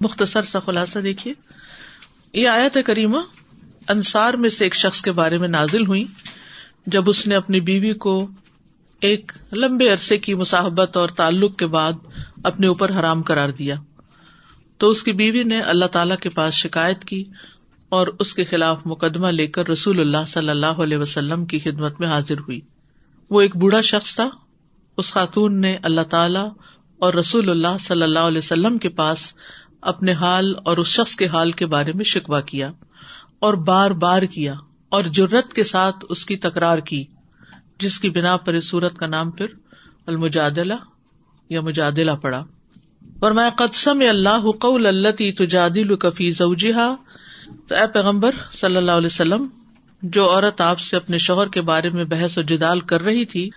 مختصر سا خلاصہ دیکھیے. یہ آیت کریمہ انصار میں سے ایک شخص کے بارے میں نازل ہوئی جب اس نے اپنی بیوی کو ایک لمبے عرصے کی مصاحبت اور تعلق کے بعد اپنے اوپر حرام قرار دیا. تو اس کی بیوی نے اللہ تعالیٰ کے پاس شکایت کی اور اس کے خلاف مقدمہ لے کر رسول اللہ صلی اللہ علیہ وسلم کی خدمت میں حاضر ہوئی. وہ ایک بوڑھا شخص تھا. اس خاتون نے اللہ تعالیٰ اور رسول اللہ صلی اللہ علیہ وسلم کے پاس اپنے حال اور اس شخص کے حال کے بارے میں شکوہ کیا اور بار بار کیا اور جرأت کے ساتھ اس کی تکرار کی، جس کی بنا پر اس صورت کا نام پھر المجادلہ یا مجادلہ پڑا. فرمایا قد سمع اللہ قول التی تجادلک فی زوجہا. تو اے پیغمبر صلی اللہ علیہ وسلم، جو عورت آپ سے اپنے شوہر کے بارے میں بحث و جدال کر رہی تھی،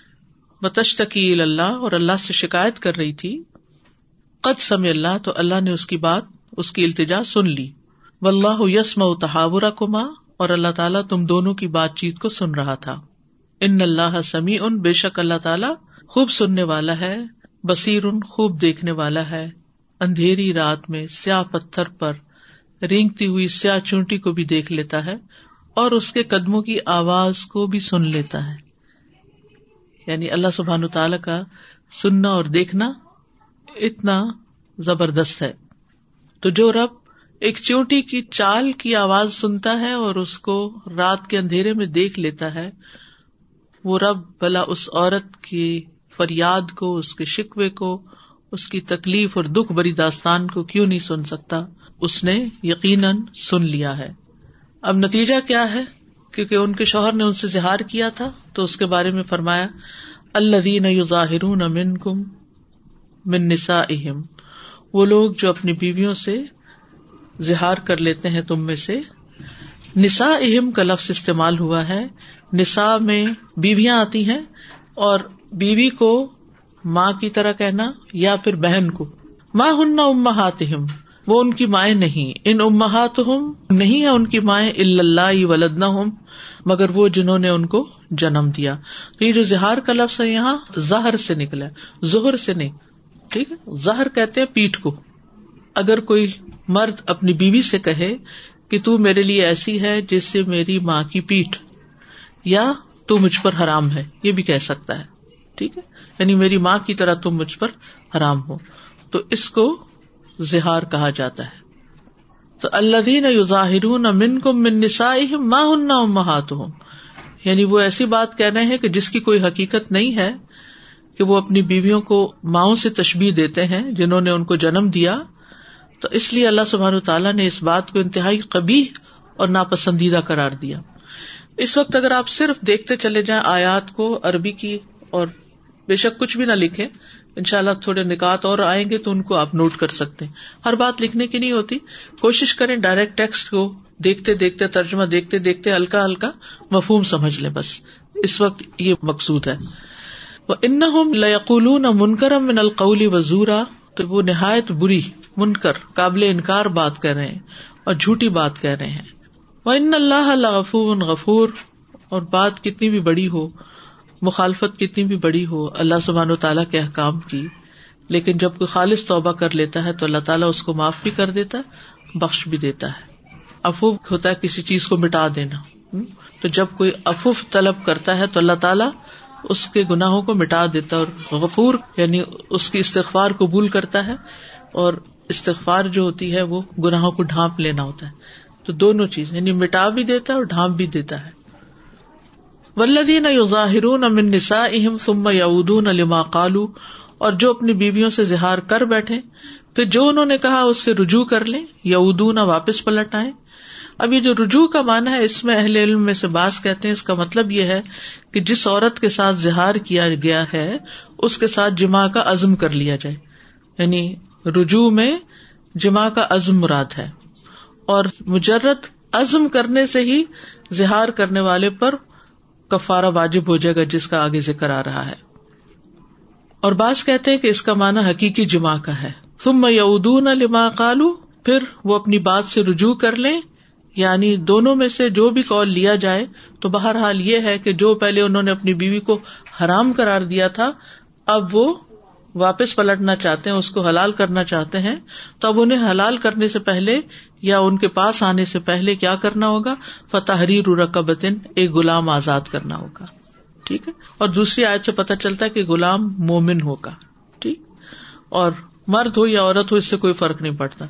بتشتکی اللہ، اور اللہ سے شکایت کر رہی تھی، قد سمع اللہ، تو اللہ نے اس کی بات، اس کی التجا سن لی. واللہ یسمع تحاورکما، اور اللہ تعالیٰ تم دونوں کی بات چیت کو سن رہا تھا. ان اللہ سمیع، بے شک اللہ تعالیٰ خوب سننے والا ہے، بصیر، خوب دیکھنے والا ہے. اندھیری رات میں سیاہ پتھر پر رینگتی ہوئی سیاہ چونٹی کو بھی دیکھ لیتا ہے اور اس کے قدموں کی آواز کو بھی سن لیتا ہے. یعنی اللہ سبحانہ تعالیٰ کا سننا اور دیکھنا اتنا زبردست ہے. تو جو رب ایک چونٹی کی چال کی آواز سنتا ہے اور اس کو رات کے اندھیرے میں دیکھ لیتا ہے، وہ رب بھلا اس عورت کی فریاد کو، اس کے شکوے کو، اس کی تکلیف اور دکھ بری داستان کو کیوں نہیں سن سکتا؟ اس نے یقیناً سن لیا ہے. اب نتیجہ کیا ہے؟ کیونکہ ان کے شوہر نے ان سے اظہار کیا تھا، تو اس کے بارے میں فرمایا الذین یظاہرون منکم من نسائہم، وہ لوگ جو اپنی بیویوں سے اظہار کر لیتے ہیں تم میں سے. نسائہم کا لفظ استعمال ہوا ہے، نساء میں بیویاں آتی ہیں، اور بیوی کو ماں کی طرح کہنا یا پھر بہن کو. ماں ہن امہاتہم، وہ ان کی مائیں نہیں. ان امہاتہم، نہیں ہے ان کی مائیں، الا اللہ ولدنہم، مگر وہ جنہوں نے ان کو جنم دیا. تو یہ جو زہار کا لفظ ہے یہاں زہر سے نکلا ہے، زہر سے نہیں، ٹھیک ہے؟ زہر کہتے ہیں پیٹھ کو. اگر کوئی مرد اپنی بیوی سے کہے کہ تو میرے لیے ایسی ہے جس سے میری ماں کی پیٹھ، یا تو مجھ پر حرام ہے، یہ بھی کہہ سکتا ہے، ٹھیک ہے؟ یعنی میری ماں کی طرح تم مجھ پر حرام ہو، تو اس کو زہار کہا جاتا ہے. تو الذین یظاہرون منکم من نسائہم ما ہن امہاتہم، یعنی وہ ایسی بات کہہ رہے ہیں کہ جس کی کوئی حقیقت نہیں ہے، کہ وہ اپنی بیویوں کو ماؤں سے تشبیہ دیتے ہیں جنہوں نے ان کو جنم دیا. تو اس لیے اللہ سبحانہ تعالیٰ نے اس بات کو انتہائی قبیح اور ناپسندیدہ قرار دیا. اس وقت اگر آپ صرف دیکھتے چلے جائیں آیات کو عربی کی، اور بے شک کچھ بھی نہ لکھیں، انشاءاللہ تھوڑے نکات اور آئیں گے تو ان کو آپ نوٹ کر سکتے ہیں. ہر بات لکھنے کی نہیں ہوتی، کوشش کریں ڈائریکٹ ٹیکسٹ کو دیکھتے دیکھتے، ترجمہ دیکھتے دیکھتے ہلکا ہلکا مفہوم سمجھ لیں، بس اس وقت یہ مقصود ہے. وَإِنَّهُمْ لَيَقُولُونَ مُنْكَرًا مِنَ الْقَوْلِ وَزُورًا، تو وہ نہایت بری، منکر، قابل انکار بات کر رہے ہیں اور جھوٹی بات کہہ رہے ہیں. وَإِنَّ اللَّهَ لَغَفُورٌ غَفُورٌ، اور بات کتنی بھی بڑی ہو، مخالفت کتنی بھی بڑی ہو اللہ سبحانہ و تعالیٰ کے احکام کی، لیکن جب کوئی خالص توبہ کر لیتا ہے تو اللہ تعالیٰ اس کو معاف بھی کر دیتا ہے، بخش بھی دیتا ہے. عفو ہوتا ہے کسی چیز کو مٹا دینا، تو جب کوئی عفو طلب کرتا ہے تو اللہ تعالیٰ اس کے گناہوں کو مٹا دیتا ہے. اور غفور یعنی اس کی استغفار قبول کرتا ہے، اور استغفار جو ہوتی ہے وہ گناہوں کو ڈھانپ لینا ہوتا ہے. تو دونوں چیز یعنی مٹا بھی دیتا ہے اور ڈھانپ بھی دیتا ہے. والذین یظاہرون من نسائہم ثم یعودون لما قالوا، اور جو اپنی بیویوں سے زہار کر بیٹھے پھر جو انہوں نے کہا اس سے رجوع کر لیں، یعودون واپس پلٹ آئیں. اب یہ جو رجوع کا معنی ہے اس میں اہل علم میں سے بعض کہتے ہیں اس کا مطلب یہ ہے کہ جس عورت کے ساتھ زہار کیا گیا ہے اس کے ساتھ جماع کا عزم کر لیا جائے، یعنی رجوع میں جماع کا عزم مراد ہے، اور مجرد عزم کرنے سے ہی زہار کرنے والے پر کفارہ واجب ہو جائے گا، جس کا آگے ذکر آ رہا ہے. اور بعض کہتے ہیں کہ اس کا معنی حقیقی جماع کا ہے. ثم یعودون لما قالوا، پھر وہ اپنی بات سے رجوع کر لیں، یعنی دونوں میں سے جو بھی قول لیا جائے. تو بہرحال یہ ہے کہ جو پہلے انہوں نے اپنی بیوی کو حرام قرار دیا تھا اب وہ واپس پلٹنا چاہتے ہیں, اس کو حلال کرنا چاہتے ہیں, تو اب انہیں حلال کرنے سے پہلے یا ان کے پاس آنے سے پہلے کیا کرنا ہوگا؟ فتحریر رقبۃ, ایک غلام آزاد کرنا ہوگا. ٹھیک ہے, اور دوسری آیت سے پتہ چلتا ہے کہ غلام مومن ہوگا. ٹھیک, اور مرد ہو یا عورت ہو اس سے کوئی فرق نہیں پڑتا,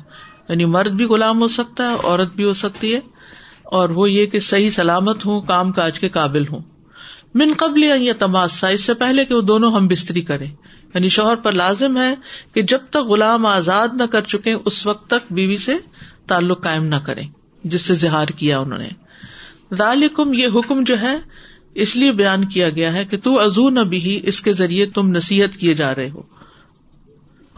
یعنی مرد بھی غلام ہو سکتا ہے, عورت بھی ہو سکتی ہے, اور وہ یہ کہ صحیح سلامت ہوں, کام کاج کے قابل ہوں. من قبل ان یتماسا, اس سے پہلے کہ وہ دونوں ہم بستری کریں, یعنی شوہر پر لازم ہے کہ جب تک غلام آزاد نہ کر چکے اس وقت تک بیوی سے تعلق قائم نہ کریں جس سے زہار کیا انہوں نے. ذالکم, یہ حکم جو ہے اس لیے بیان کیا گیا ہے کہ تو اذون بہ, اس کے ذریعے تم نصیحت کیے جا رہے ہو.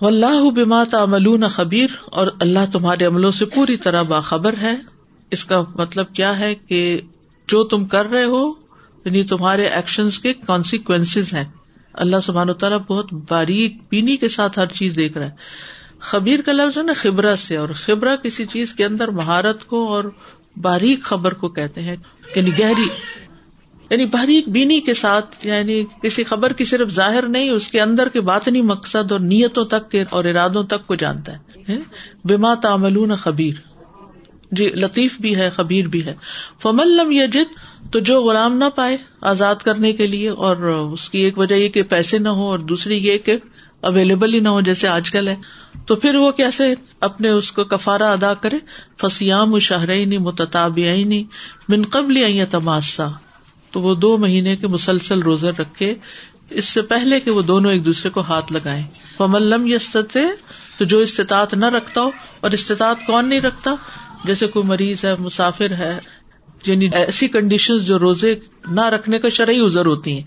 واللہ بما تعملون خبیر, اور اللہ تمہارے عملوں سے پوری طرح باخبر ہے. اس کا مطلب کیا ہے کہ جو تم کر رہے ہو یعنی تمہارے ایکشنز کے کانسیکوینسز ہیں. اللہ سبحانہ وتعالیٰ بہت باریک بینی کے ساتھ ہر چیز دیکھ رہا ہے. خبیر کا لفظ ہے نا خبرہ سے, اور خبرہ کسی چیز کے اندر مہارت کو اور باریک خبر کو کہتے ہیں, یعنی گہری, یعنی باریک بینی کے ساتھ, یعنی کسی خبر کی صرف ظاہر نہیں, اس کے اندر کے باطنی مقصد اور نیتوں تک کے اور ارادوں تک کو جانتا ہے. بما تعملون خبیر, جی لطیف بھی ہے خبیر بھی ہے. فمن لم یجد, تو جو غلام نہ پائے آزاد کرنے کے لیے, اور اس کی ایک وجہ یہ کہ پیسے نہ ہو اور دوسری یہ کہ اویلیبل ہی نہ ہو جیسے آج کل ہے, تو پھر وہ کیسے اپنے اس کو کفارہ ادا کرے؟ فصیام شہرین متتابعین من قبل ان یتماسا, تو وہ 2 مہینے کے مسلسل روزہ رکھے اس سے پہلے کہ وہ دونوں ایک دوسرے کو ہاتھ لگائیں. فمن لم یستطع, تو جو استطاعت نہ رکھتا ہو, اور استطاعت کون نہیں رکھتا؟ جیسے کوئی مریض ہے, مسافر ہے, یعنی ایسی کنڈیشنز جو روزے نہ رکھنے کا شرعی عذر ہوتی ہیں.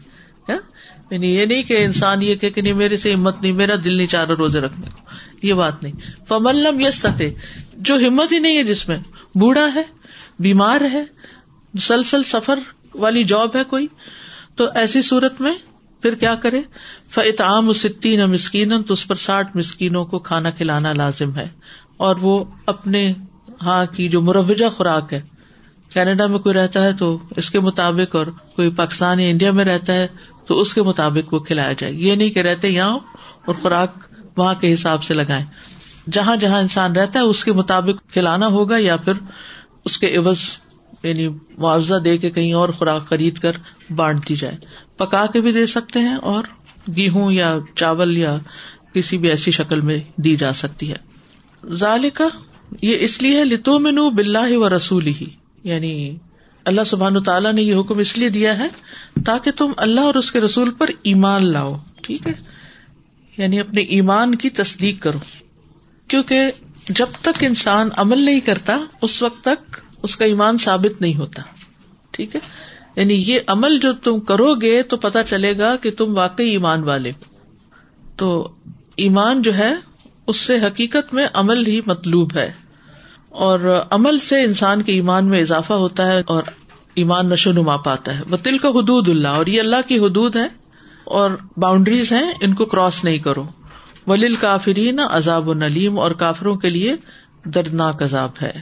یعنی یہ نہیں کہ انسان یہ کہ نہیں میرے سے ہمت نہیں, میرا دل نہیں چاہ رہا روزے رکھنے کو, یہ بات نہیں. فمن لم یستطع, جو ہمت ہی نہیں ہے, جس میں بوڑھا ہے, بیمار ہے, مسلسل سفر والی جاب ہے کوئی, تو ایسی صورت میں پھر کیا کرے؟ فاطعام 60 مسکینا, تو اس پر 60 مسکینوں کو کھانا کھلانا لازم ہے, اور وہ اپنے ہاں کی جو مروجہ خوراک ہے, کینیڈا میں کوئی رہتا ہے تو اس کے مطابق, اور کوئی پاکستان یا انڈیا میں رہتا ہے تو اس کے مطابق وہ کھلایا جائے. یہ نہیں کہ رہتے یہاں اور خوراک وہاں کے حساب سے لگائیں, جہاں جہاں انسان رہتا ہے اس کے مطابق کھلانا ہوگا, یا پھر اس کے عوض یعنی معاوضہ دے کے کہیں اور خوراک خرید کر بانٹ دی جائے. پکا کے بھی دے سکتے ہیں, اور گیہوں یا چاول یا کسی بھی ایسی شکل میں دی جا سکتی ہے. ذالک, یہ اس لیے ہے لتؤمنوا باللہ ورسولہ, یعنی اللہ سبحانہ تعالیٰ نے یہ حکم اس لیے دیا ہے تاکہ تم اللہ اور اس کے رسول پر ایمان لاؤ. ٹھیک ہے, یعنی اپنے ایمان کی تصدیق کرو, کیونکہ جب تک انسان عمل نہیں کرتا اس وقت تک اس کا ایمان ثابت نہیں ہوتا. ٹھیک ہے, یعنی یہ عمل جو تم کرو گے تو پتہ چلے گا کہ تم واقعی ایمان والے. تو ایمان جو ہے اس سے حقیقت میں عمل ہی مطلوب ہے, اور عمل سے انسان کے ایمان میں اضافہ ہوتا ہے اور ایمان نشو نما پاتا ہے. وَتِلْكَ حُدُودُ اللَّهِ, اور یہ اللہ کی حدود ہیں اور باؤنڈریز ہیں, ان کو کراس نہیں کرو. وَلِلْكَافِرِينَ عَذَابٌ أَلِيمٌ, اور کافروں کے لیے دردناک عذاب ہے.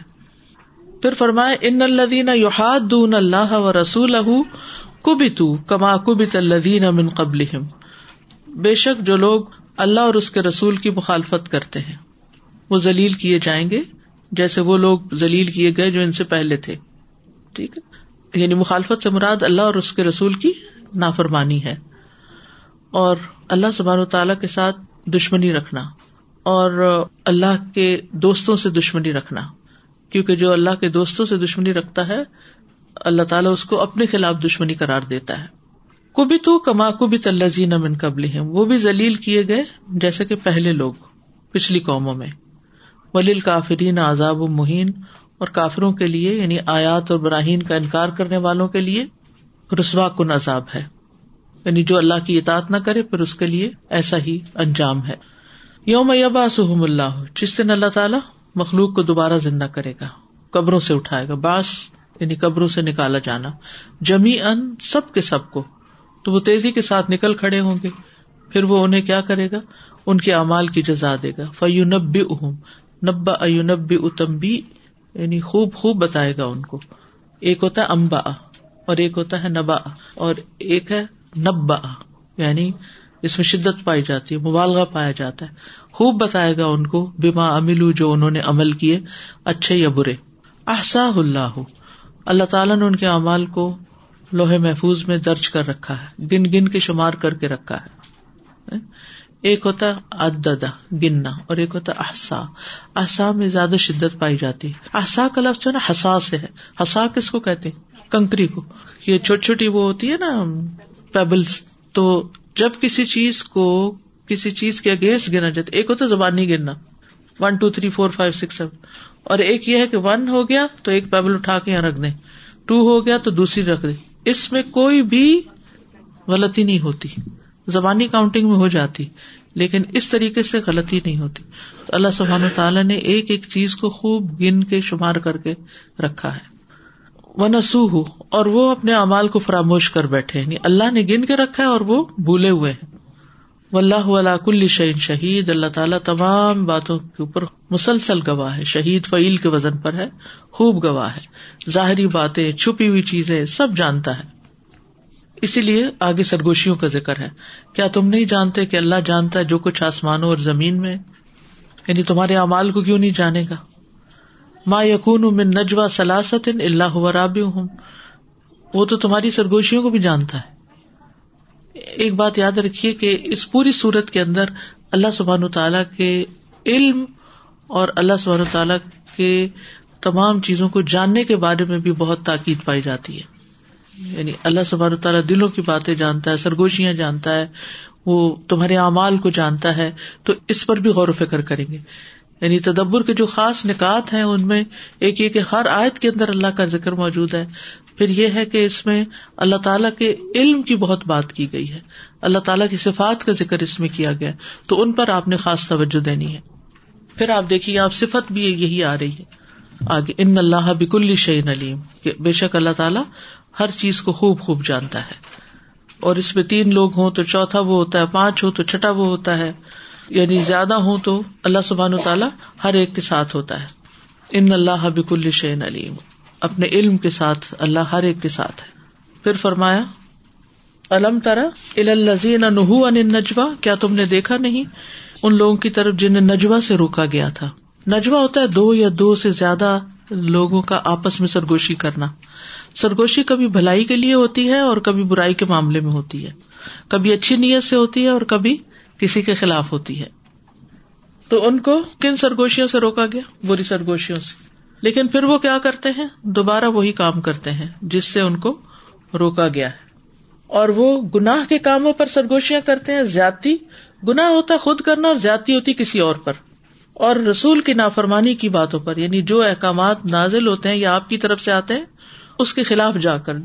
پھر فرمائے إِنَّ الَّذِينَ يُحَادُّونَ اللَّهَ وَرَسُولَهُ كُبِتُوا كَمَا كُبِتَ الَّذِينَ مِن قَبْلِهِمْ, بے شک جو لوگ اللہ اور اس کے رسول کی مخالفت کرتے ہیں وہ ذلیل کیے جائیں گے جیسے وہ لوگ ذلیل کیے گئے جو ان سے پہلے تھے. ٹھیک ہے, یعنی مخالفت سے مراد اللہ اور اس کے رسول کی نافرمانی ہے, اور اللہ سبحانہ و تعالیٰ کے ساتھ دشمنی رکھنا, اور اللہ کے دوستوں سے دشمنی رکھنا, کیونکہ جو اللہ کے دوستوں سے دشمنی رکھتا ہے اللہ تعالیٰ اس کو اپنے خلاف دشمنی قرار دیتا ہے. کبتوا کما کبت الذین من قبلہم, وہ بھی ذلیل کیے گئے جیسے کہ پہلے لوگ پچھلی قوموں میں. وللکافرین عذاب مہین, اور کافروں کے لیے یعنی آیات اور براہین کا انکار کرنے والوں کے لیے رسوا کن عذاب ہے, یعنی جو اللہ کی اطاعت نہ کرے پھر اس کے لیے ایسا ہی انجام ہے. یوم یبعثہم اللہ, جس دن اللہ تعالیٰ مخلوق کو دوبارہ زندہ کرے گا, قبروں سے اٹھائے گا. باس یعنی قبروں سے نکالا جانا, جمیعاً سب کے سب کو, تو وہ تیزی کے ساتھ نکل کھڑے ہوں گے. پھر وہ انہیں کیا کرے گا؟ ان کے اعمال کی جزا دے گا. فَيُنَبِّئُهُمْ نَبَّأَ يُنَبِّئُ تَنبِئَ, یعنی خوب خوب بتائے گا ان کو. ایک ہوتا ہے انباء اور ایک ہوتا ہے نباء, اور ایک ہے نباء, یعنی اس میں شدت پائی جاتی ہے، مبالغہ پایا جاتا ہے. خوب بتائے گا ان کو بما عملوا، جو انہوں نے عمل کیے اچھے یا برے. احصاہ اللہ، اللہ تعالیٰ نے ان کے اعمال کو لوح محفوظ میں درج کر رکھا ہے، گن گن کے شمار کر کے رکھا ہے. ایک ہوتا عددہ گننا اور ایک ہوتا احصا. احصا میں زیادہ شدت پائی جاتی ہے. احصا کا لفظ جو نا حسا سے ہے. حسا کس کو کہتے ہیں؟ کنکری کو. یہ چھوٹی چھوٹی وہ ہوتی ہے نا پیبلز. تو جب کسی چیز کو کسی چیز کے اگینسٹ گنا جاتا، ایک ہوتا زبانی گننا 1 2 3 4 5 6 7، اور ایک یہ ہے کہ 1 ہو گیا تو ایک پیبل اٹھا کے یہاں رکھ دیں، 2 ہو گیا تو دوسری رکھ دیں. اس میں کوئی بھی غلطی نہیں ہوتی، زبانی کاؤنٹنگ میں ہو جاتی لیکن اس طریقے سے غلطی نہیں ہوتی. تو اللہ سبحانہ تعالیٰ نے ایک ایک چیز کو خوب گن کے شمار کر کے رکھا ہے. وَنَسُوهُ، اور وہ اپنے اعمال کو فراموش کر بیٹھے، یعنی اللہ نے گن کے رکھا ہے اور وہ بھولے ہوئے ہیں. وَاللَّهُ عَلَىٰ كُلِّ شَيْءٍ شَهِيدٌ، اللہ تعالیٰ تمام باتوں کے اوپر مسلسل گواہ ہے. شہید فعیل کے وزن پر ہے، خوب گواہ ہے. ظاہری باتیں، چھپی ہوئی چیزیں سب جانتا ہے. اسی لیے آگے سرگوشیوں کا ذکر ہے. کیا تم نہیں جانتے کہ اللہ جانتا ہے جو کچھ آسمانوں اور زمین میں، یعنی تمہارے اعمال کو کیوں نہیں جانے گا. ما یکون من نجوا ثلاثۃ الا هو رابعہم، وہ تو تمہاری سرگوشیوں کو بھی جانتا ہے. ایک بات یاد رکھیے کہ اس پوری صورت کے اندر اللہ سبحانہ تعالیٰ کے علم اور اللہ سبحانہ تعالیٰ کے تمام چیزوں کو جاننے کے بارے میں بھی بہت تاکید پائی جاتی ہے. یعنی اللہ سبحانہ تعالیٰ دلوں کی باتیں جانتا ہے، سرگوشیاں جانتا ہے، وہ تمہارے اعمال کو جانتا ہے. تو اس پر بھی غور و فکر کریں گے. یعنی تدبر کے جو خاص نکات ہیں ان میں ایک یہ کہ ہر آیت کے اندر اللہ کا ذکر موجود ہے. پھر یہ ہے کہ اس میں اللہ تعالیٰ کے علم کی بہت بات کی گئی ہے، اللہ تعالیٰ کی صفات کا ذکر اس میں کیا گیا، تو ان پر آپ نے خاص توجہ دینی ہے. پھر آپ دیکھیے آپ صفت بھی یہی آ رہی ہے آگے، ان اللہ بکل شیء علیم، کہ بے شک اللہ تعالیٰ ہر چیز کو خوب خوب جانتا ہے. اور اس میں 3 لوگ ہوں تو چوتھا وہ ہوتا ہے، 5 ہوں تو چھٹا وہ ہوتا ہے، یعنی زیادہ ہوں تو اللہ سبحانہ تعالیٰ ہر ایک کے ساتھ ہوتا ہے. ان اللہ بکل شیء علیم، اپنے علم کے ساتھ اللہ ہر ایک کے ساتھ ہے. پھر فرمایا الم ترى الى الذين نهوا عن النجوى، کیا تم نے دیکھا نہیں ان لوگوں کی طرف جنہیں نجوا سے روکا گیا تھا. نجوا ہوتا ہے 2 یا 2 سے زیادہ لوگوں کا آپس میں سرگوشی کرنا. سرگوشی کبھی بھلائی کے لیے ہوتی ہے اور کبھی برائی کے معاملے میں ہوتی ہے، کبھی اچھی نیت سے ہوتی ہے اور کبھی کسی کے خلاف ہوتی ہے. تو ان کو کن سرگوشیوں سے روکا گیا؟ بری سرگوشیوں سے. لیکن پھر وہ کیا کرتے ہیں؟ دوبارہ وہی کام کرتے ہیں جس سے ان کو روکا گیا ہے، اور وہ گناہ کے کاموں پر سرگوشیاں کرتے ہیں. زیادتی گناہ ہوتا خود کرنا اور زیادتی ہوتی کسی اور پر، اور رسول کی نافرمانی کی باتوں پر، یعنی جو احکامات نازل ہوتے ہیں یا آپ کی طرف سے آتے ہیں اس کے خلاف جا کر.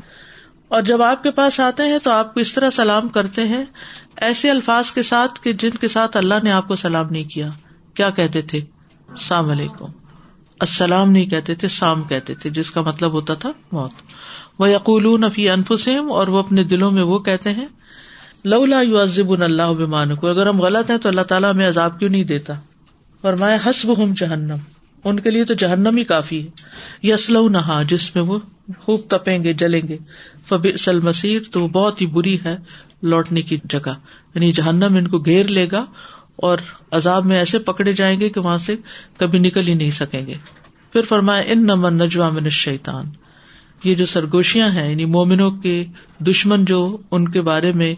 اور جب آپ کے پاس آتے ہیں تو آپ کو اس طرح سلام کرتے ہیں، ایسے الفاظ کے ساتھ کہ جن کے ساتھ اللہ نے آپ کو سلام نہیں کیا. کیا کہتے تھے؟ السلام علیکم. السلام نہیں کہتے تھے، سام کہتے تھے، جس کا مطلب ہوتا تھا موت. وَيَقُولُونَ فِي أَنفُسِهِمْ، اور وہ اپنے دلوں میں وہ کہتے ہیں لَوْلَا يُعَذِّبُنَا اللَّهُ بِمَا نَقُولُ، اگر ہم غلط ہیں تو اللہ تعالیٰ ہمیں عذاب کیوں نہیں دیتا. فرمایا حسبہم جہنم، ان کے لیے تو جہنم ہی کافی ہے. یصلونہا، جس میں وہ خوب تپیں گے، جلیں گے. فبئس المصیر، تو وہ بہت ہی بری ہے لوٹنے کی جگہ. یعنی جہنم ان کو گھیر لے گا اور عذاب میں ایسے پکڑے جائیں گے کہ وہاں سے کبھی نکل ہی نہیں سکیں گے. پھر فرمایا انما النجوی من الشیطان، یہ جو سرگوشیاں ہیں یعنی مومنوں کے دشمن جو ان کے بارے میں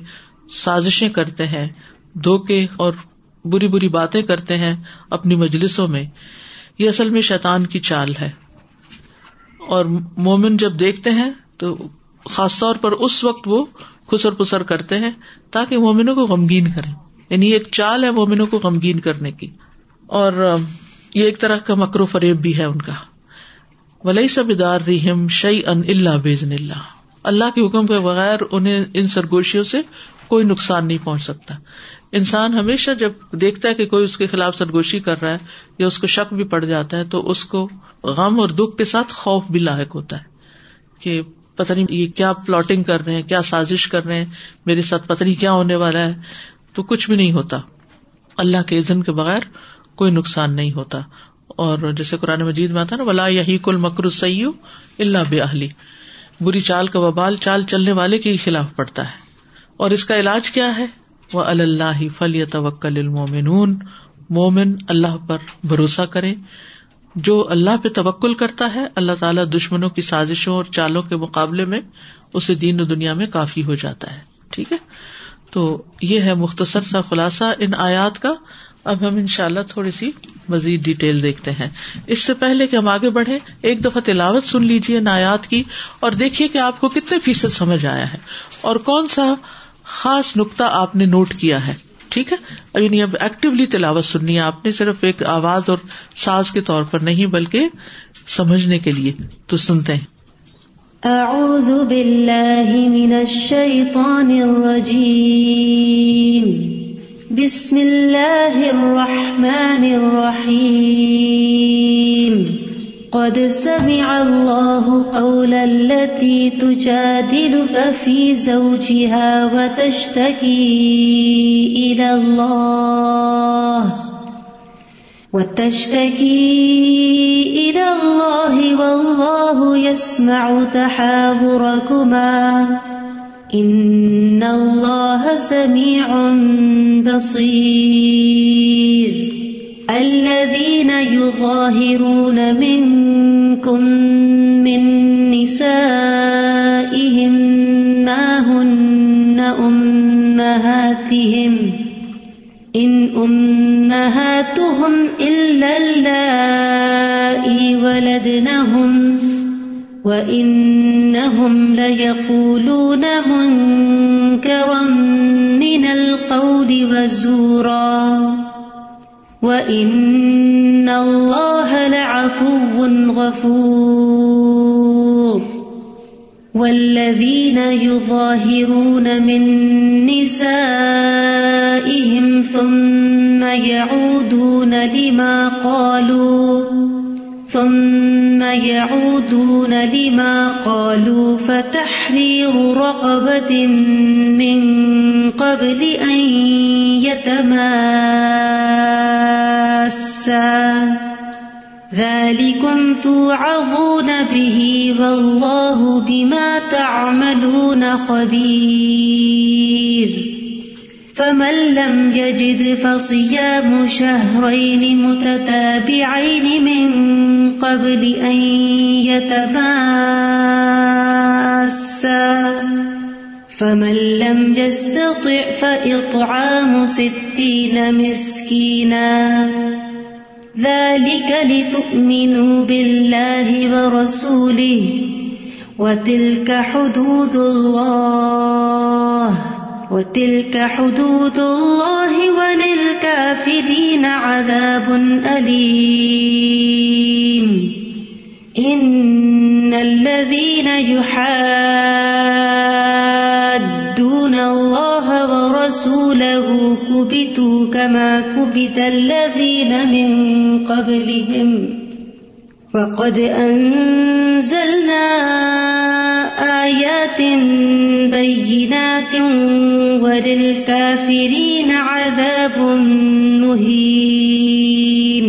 سازشیں کرتے ہیں، دھوکے اور بری بری باتیں کرتے ہیں اپنی مجلسوں میں، یہ اصل میں شیطان کی چال ہے. اور مومن جب دیکھتے ہیں تو خاص طور پر اس وقت وہ خسر پسر کرتے ہیں تاکہ مومنوں کو غمگین کریں. یعنی ایک چال ہے مومنوں کو غمگین کرنے کی، اور یہ ایک طرح کا مکر و فریب بھی ہے ان کا. وَلَيْسَ بِضَارِّهِمْ شَيْئًا إِلَّا بِإِذْنِ اللَّهِ، اللہ کے حکم کے بغیر انہیں ان سرگوشیوں سے کوئی نقصان نہیں پہنچ سکتا. انسان ہمیشہ جب دیکھتا ہے کہ کوئی اس کے خلاف سرگوشی کر رہا ہے یا اس کو شک بھی پڑ جاتا ہے تو اس کو غم اور دکھ کے ساتھ خوف بھی لاحق ہوتا ہے کہ پتہ نہیں یہ کیا پلاٹنگ کر رہے ہیں، کیا سازش کر رہے ہیں، میرے ساتھ پتہ نہیں کیا ہونے والا ہے. تو کچھ بھی نہیں ہوتا، اللہ کے اذن کے بغیر کوئی نقصان نہیں ہوتا. اور جیسے قرآن مجید میں آتا ہے نا وَلَا يَحِيقُ الْمَكْرُ السَّيِّئُ إِلَّا بِأَهْلِهِ، بری چال کا وبال چال چلنے والے کے خلاف پڑتا ہے. اور اس کا علاج کیا ہے؟ وَعَلَى اللَّهِ فَلْيَتَوَكَّلِ الْمُؤْمِنُونَ، مومن اللہ پر بھروسہ کریں. جو اللہ پہ توکل کرتا ہے اللہ تعالیٰ دشمنوں کی سازشوں اور چالوں کے مقابلے میں اسے دین و دنیا میں کافی ہو جاتا ہے. ٹھیک ہے، تو یہ ہے مختصر سا خلاصہ ان آیات کا. اب ہم انشاءاللہ تھوڑی سی مزید ڈیٹیل دیکھتے ہیں. اس سے پہلے کہ ہم آگے بڑھیں، ایک دفعہ تلاوت سن لیجئے ان آیات کی اور دیکھیے کہ آپ کو کتنے فیصد سمجھ آیا ہے اور کون سا خاص نقطہ آپ نے نوٹ کیا ہے. ٹھیک ہے، یعنی اب ایکٹیولی تلاوت سننی ہے آپ نے، صرف ایک آواز اور ساز کے طور پر نہیں بلکہ سمجھنے کے لیے. تو سنتے ہیں. اعوذ باللہ من الشیطان الرجیم، بسم اللہ الرحمن الرحیم، قد سمع اللہ قول التي تجادلك في زوجها وتشتكي إلى الله والله يسمع تحاوركما ان اللہ سمیع بصیر. الذین یظاہرون منکم من نسائہم ما ہن امہاتہم ان امہاتہم الا اللائی ولدنہم وَإِنَّهُمْ لَيَقُولُونَ مُنْكَرًا مِنَ الْقَوْلِ وَزُورًا وَإِنَّ اللَّهَ لَعَفُوٌّ غَفُورٌ. وَالَّذِينَ يُظَاهِرُونَ مِن نِّسَائِهِمْ ثُمَّ يَعُودُونَ لِمَا قَالُوا فتحرير رقبة من قبل أن يتماسا ذلكم توعظون به والله بما تعملون خبير. فمن لم يجد فصيام شهرين متتابعين من قبل أن يتماسا فمن لم يستطع فإطعام 60 مسكينا ذلك لتؤمنوا بالله ورسوله وتلك حدود الله وللكافرين عذاب أليم. إن الذين يحادون الله ورسوله كبتوا كما كبت الذين من قبلهم وقد أنزلنا آيات بينات وللكافرين عذاب مهين.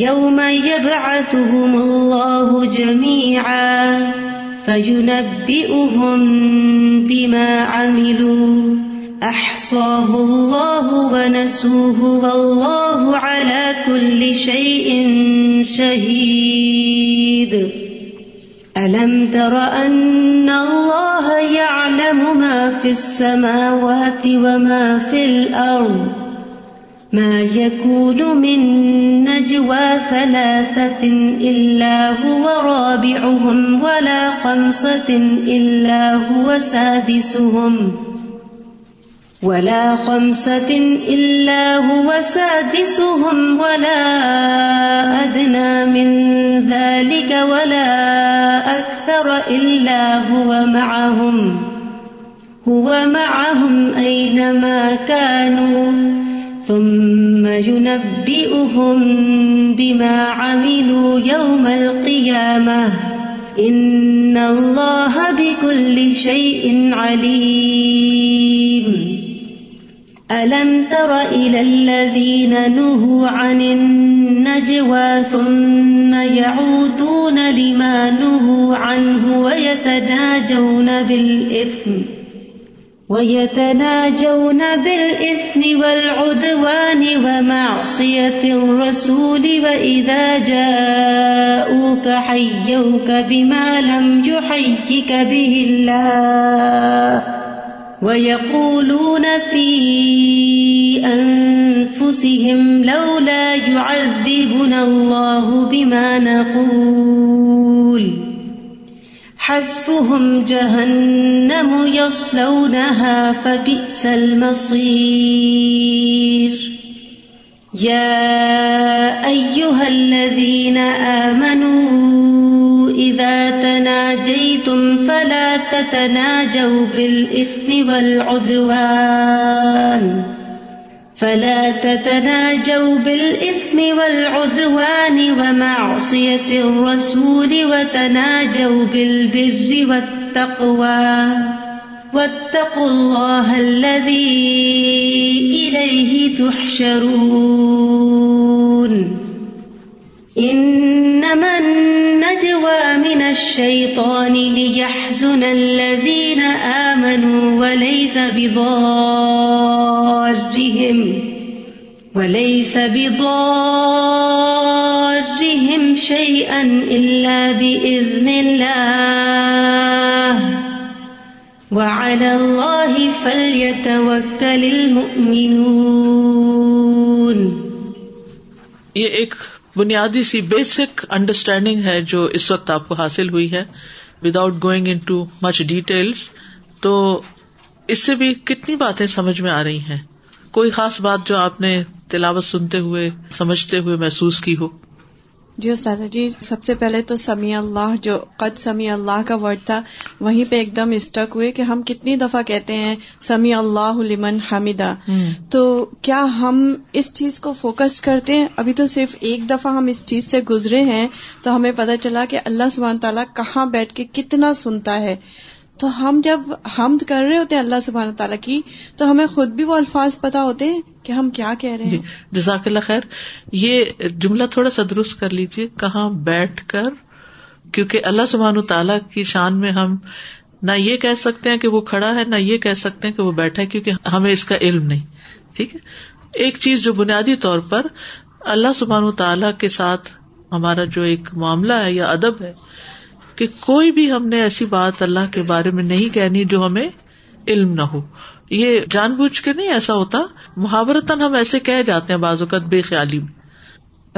يوم يبعثهم الله جميعا فينبئهم بما عملوا احصاه الله ونسوه والله على كل شيء شهيد. ألم تر أن الله يعلم ما في السماوات وما في الأرض ما يكون من نجوى 3 إلا هو رابعهم ولا 5 إلا هو سادسهم ولا أدنى من ذلك ولا أكثر إلا هو معهم أينما كانوا ثم ينبئهم بما عملوا يوم القيامة إن الله بكل شيء عليم. ألم تر إلى الذين نهوا عن النجوى ثم يعودون لما نهوا عنه وَيَتَنَاجَوْنَ بِالْإِثْمِ وَالْعُدْوَانِ وَمَعْصِيَةِ الرَّسُولِ وَإِذَا جَاءُوكَ حَيَّوْكَ بِمَا لَمْ يُحَيِّكَ بِهِ اللَّهُ وَيَقُولُونَ فِي أَنفُسِهِمْ لَوْلَا يُعَذِّبُنَا اللَّهُ بِمَا نَقُولُ حسبهم جهنم يصلونها فبئس المصير يا أيها الذين آمنوا إذا تناجيتم فلا تتناجوا بالإثم والعدوان ومعصية الرسول وتناجوا بالبر والتقوى واتقوا الله الذي إليه تحشرون إنما النجوى من الشيطان ليحزن الذين آمنوا وليس بضارهم شيئا إلا بإذن الله وعلى الله فليتوكل المؤمنون. یہ ایک بنیادی سی بیسک انڈرسٹینڈنگ ہے جو اس وقت آپ کو حاصل ہوئی ہے without going in to much details. تو اس سے بھی کتنی باتیں سمجھ میں آ رہی ہیں؟ کوئی خاص بات جو آپ نے تلاوت سنتے ہوئے سمجھتے ہوئے محسوس کی ہو؟ جی استاد جی، سب سے پہلے تو سمیع اللہ جو قد سمیع اللہ کا ورڈ تھا وہیں پہ ایک دم اسٹک ہوئے کہ ہم کتنی دفعہ کہتے ہیں سمیع اللہ لمن حمیدہ، تو کیا ہم اس چیز کو فوکس کرتے ہیں؟ ابھی تو صرف ایک دفعہ ہم اس چیز سے گزرے ہیں تو ہمیں پتہ چلا کہ اللہ سبحانہ تعالیٰ کہاں بیٹھ کے کتنا سنتا ہے. تو ہم جب حمد کر رہے ہوتے ہیں اللہ سبحانہ تعالیٰ کی تو ہمیں خود بھی وہ الفاظ پتہ ہوتے ہیں کہ ہم کیا کہہ رہے ہیں. جزاک اللہ خیر. یہ جملہ تھوڑا سا درست کر لیجئے، کہاں بیٹھ کر، کیونکہ اللہ سبحانہ تعالیٰ کی شان میں ہم نہ یہ کہہ سکتے ہیں کہ وہ کھڑا ہے، نہ یہ کہہ سکتے ہیں کہ وہ بیٹھا ہے، کیونکہ ہمیں اس کا علم نہیں. ٹھیک ہے، ایک چیز جو بنیادی طور پر اللہ سبحانہ تعالیٰ کے ساتھ ہمارا جو ایک معاملہ ہے یا ادب ہے کہ کوئی بھی ہم نے ایسی بات اللہ کے بارے میں نہیں کہنی جو ہمیں علم نہ ہو. یہ جان بوجھ کے نہیں ایسا ہوتا، محاورتاً ہم ایسے کہہ جاتے ہیں بعض اوقات بے خیالی میں.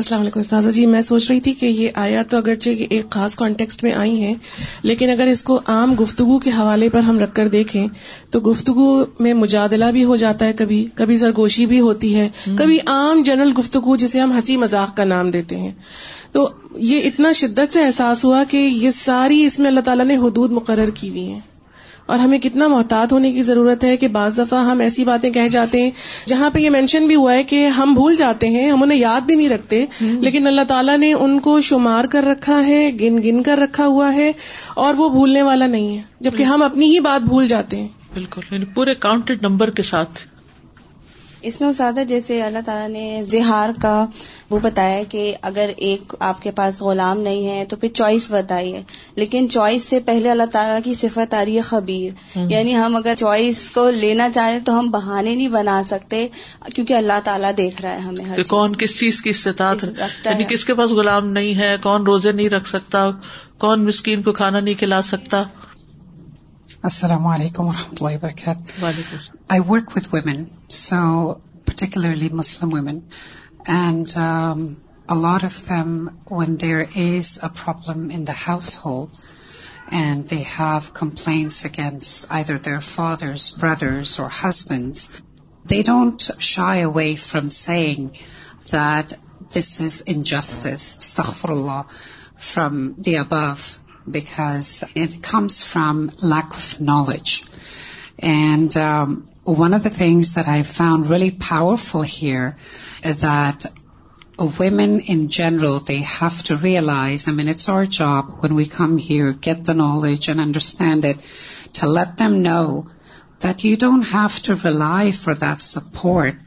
السلام علیکم استاذہ جی، میں سوچ رہی تھی کہ یہ آیا تو اگرچہ ایک خاص کانٹیکسٹ میں آئی ہیں، لیکن اگر اس کو عام گفتگو کے حوالے پر ہم رکھ کر دیکھیں تو گفتگو میں مجادلہ بھی ہو جاتا ہے، کبھی کبھی سرگوشی بھی ہوتی ہے، کبھی عام جنرل گفتگو جسے ہم ہنسی مذاق کا نام دیتے ہیں. تو یہ اتنا شدت سے احساس ہوا کہ یہ ساری اس میں اللہ تعالیٰ نے حدود مقرر کی ہوئی ہیں، اور ہمیں کتنا محتاط ہونے کی ضرورت ہے کہ بعض دفعہ ہم ایسی باتیں کہہ جاتے ہیں جہاں پہ یہ مینشن بھی ہوا ہے کہ ہم بھول جاتے ہیں، ہم انہیں یاد بھی نہیں رکھتے، لیکن اللہ تعالیٰ نے ان کو شمار کر رکھا ہے، گن گن کر رکھا ہوا ہے، اور وہ بھولنے والا نہیں ہے، جبکہ ہم اپنی ہی بات بھول جاتے ہیں. بالکل، پورے کاؤنٹڈ نمبر کے ساتھ. اس میں اساتذہ جیسے اللہ تعالیٰ نے زہار کا وہ بتایا کہ اگر ایک آپ کے پاس غلام نہیں ہے تو پھر چوائس بتائیے، لیکن چوائس سے پہلے اللہ تعالیٰ کی صفت آ رہی ہے خبیر، یعنی ہم اگر چوائس کو لینا چاہ رہے تو ہم بہانے نہیں بنا سکتے کیونکہ اللہ تعالیٰ دیکھ رہا ہے ہمیں ہر کہ کون کس چیز کی استطاعت ہے، یعنی کس کے پاس غلام نہیں ہے، کون روزے نہیں رکھ سکتا، کون مسکین کو کھانا نہیں کھلا سکتا. Assalamu alaikum wa rahmatullahi wa barakatuh. I work with women, so particularly Muslim women, and a lot of them, when there is a problem in the household and they have complaints against either their fathers, brothers or husbands, they don't shy away from saying that this is injustice, astaghfirullah, from the above, because it comes from lack of knowledge. And one of the things that I found really powerful here is that women in general, they have to realize, I mean, it's our job when we come here, get the knowledge and understand it, to let them know that you don't have to rely for that support,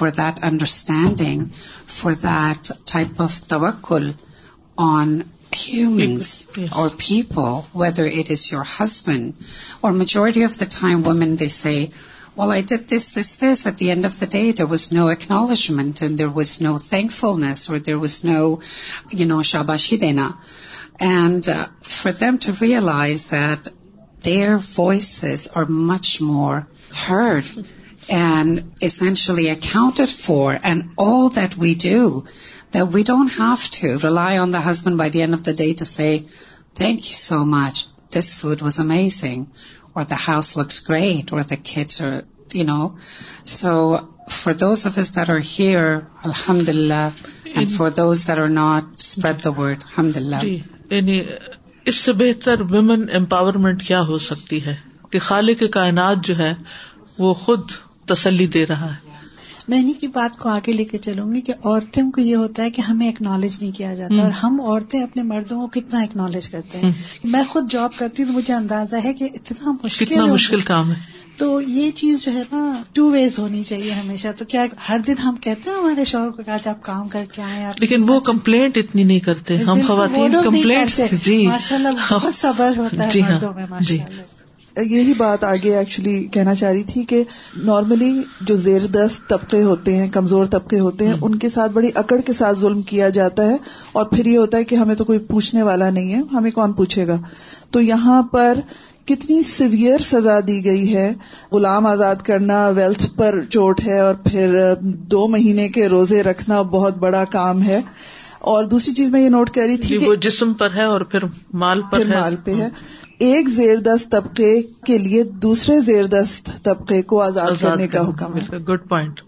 for that understanding, for that type of tawakkul on humans or people, whether it is your husband, or majority of the time women, they say, well, I did this, this, this. At the end of the day, there was no acknowledgement and there was no thankfulness, or there was no, shabashidena. And for them to realize that their voices are much more heard and essentially accounted for, and all that we do, that we don't have to rely on the husband by the end of the day to say, thank you so much, this food was amazing, or the house looks great, or the kids are, So for those of us that are here, alhamdulillah, and for those that are not, spread the word, alhamdulillah. یعنی اس سے بہتر women empowerment کیا ہو سکتی ہے کہ خالق کائنات جو ہے وہ خود تسلی دے رہا ہے. میں انہی کی بات کو آگے لے کے چلوں گی کہ عورتوں کو یہ ہوتا ہے کہ ہمیں اکنالج نہیں کیا جاتا, اور ہم عورتیں اپنے مردوں کو کتنا اکنالج کرتے ہیں. میں خود جاب کرتی ہوں تو مجھے اندازہ ہے کہ کتنا مشکل کام ہے. تو یہ چیز جو ہے نا ٹو ویز ہونی چاہیے ہمیشہ. تو کیا ہر دن ہم کہتے ہیں ہمارے شوہر کو کہ آج آپ کام کر کے آئے, لیکن وہ کمپلینٹ اتنی نہیں کرتے. ہم خواتین کمپلینٹ ماشاء اللہ بہت صبر ہوتا ہے مردوں میں ماشاء اللہ. یہی بات آگے ایکچولی کہنا چاہ رہی تھی کہ نارملی جو زیر دست طبقے ہوتے ہیں, کمزور طبقے ہوتے ہیں, ان کے ساتھ بڑی اکڑ کے ساتھ ظلم کیا جاتا ہے, اور پھر یہ ہوتا ہے کہ ہمیں تو کوئی پوچھنے والا نہیں ہے, ہمیں کون پوچھے گا. تو یہاں پر کتنی سیویئر سزا دی گئی ہے. غلام آزاد کرنا ویلتھ پر چوٹ ہے, اور پھر 2 مہینے کے روزے رکھنا بہت بڑا کام ہے. اور دوسری چیز میں یہ نوٹ کر رہی تھی کہ وہ جسم پر ہے اور پھر مال پر ہے, مال پہ ہے. ایک زیر دست طبقے کے لیے دوسرے زیر دست طبقے کو آزاد کرنے کا حکم ہے. Good point.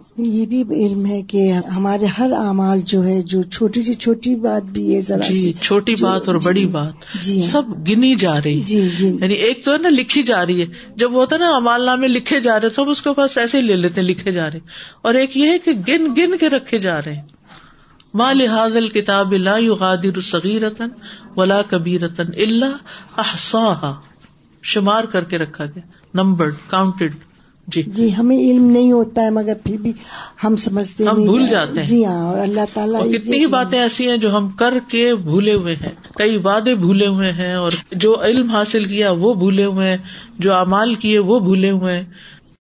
اس میں یہ بھی علم ہے کہ ہمارے ہر اعمال جو ہے, جو چھوٹی سی چھوٹی بات بھی ہے, ذرا چھوٹی بات اور بڑی بات سب گنی جا رہی ہے. یعنی ایک تو ہے نا لکھی جا رہی ہے, جب وہ ہوتا ہے نا اعمال نامے لکھے جا رہے تو ہم اس کے پاس ایسے ہی لے لیتے ہیں, لکھے جا رہے, اور ایک یہ ہے کہ گن گن کے رکھے جا رہے ہیں. ما لهذا الكتاب لا يغادر صغيرة ولا كبيرة الا احصاها, شمار کر کے رکھا گیا, نمبرڈ, کاؤنٹڈ. جی ہمیں علم نہیں ہوتا ہے مگر پھر بھی ہم سمجھتے ہیں, ہم بھول جاتے ہیں. جی ہاں, اور اللہ تعالیٰ کتنی ہی باتیں ایسی ہیں جو ہم کر کے بھولے ہوئے ہیں, کئی وعدے بھولے ہوئے ہیں, اور جو علم حاصل کیا وہ بھولے ہوئے ہیں, جو اعمال کیے وہ بھولے ہوئے ہیں.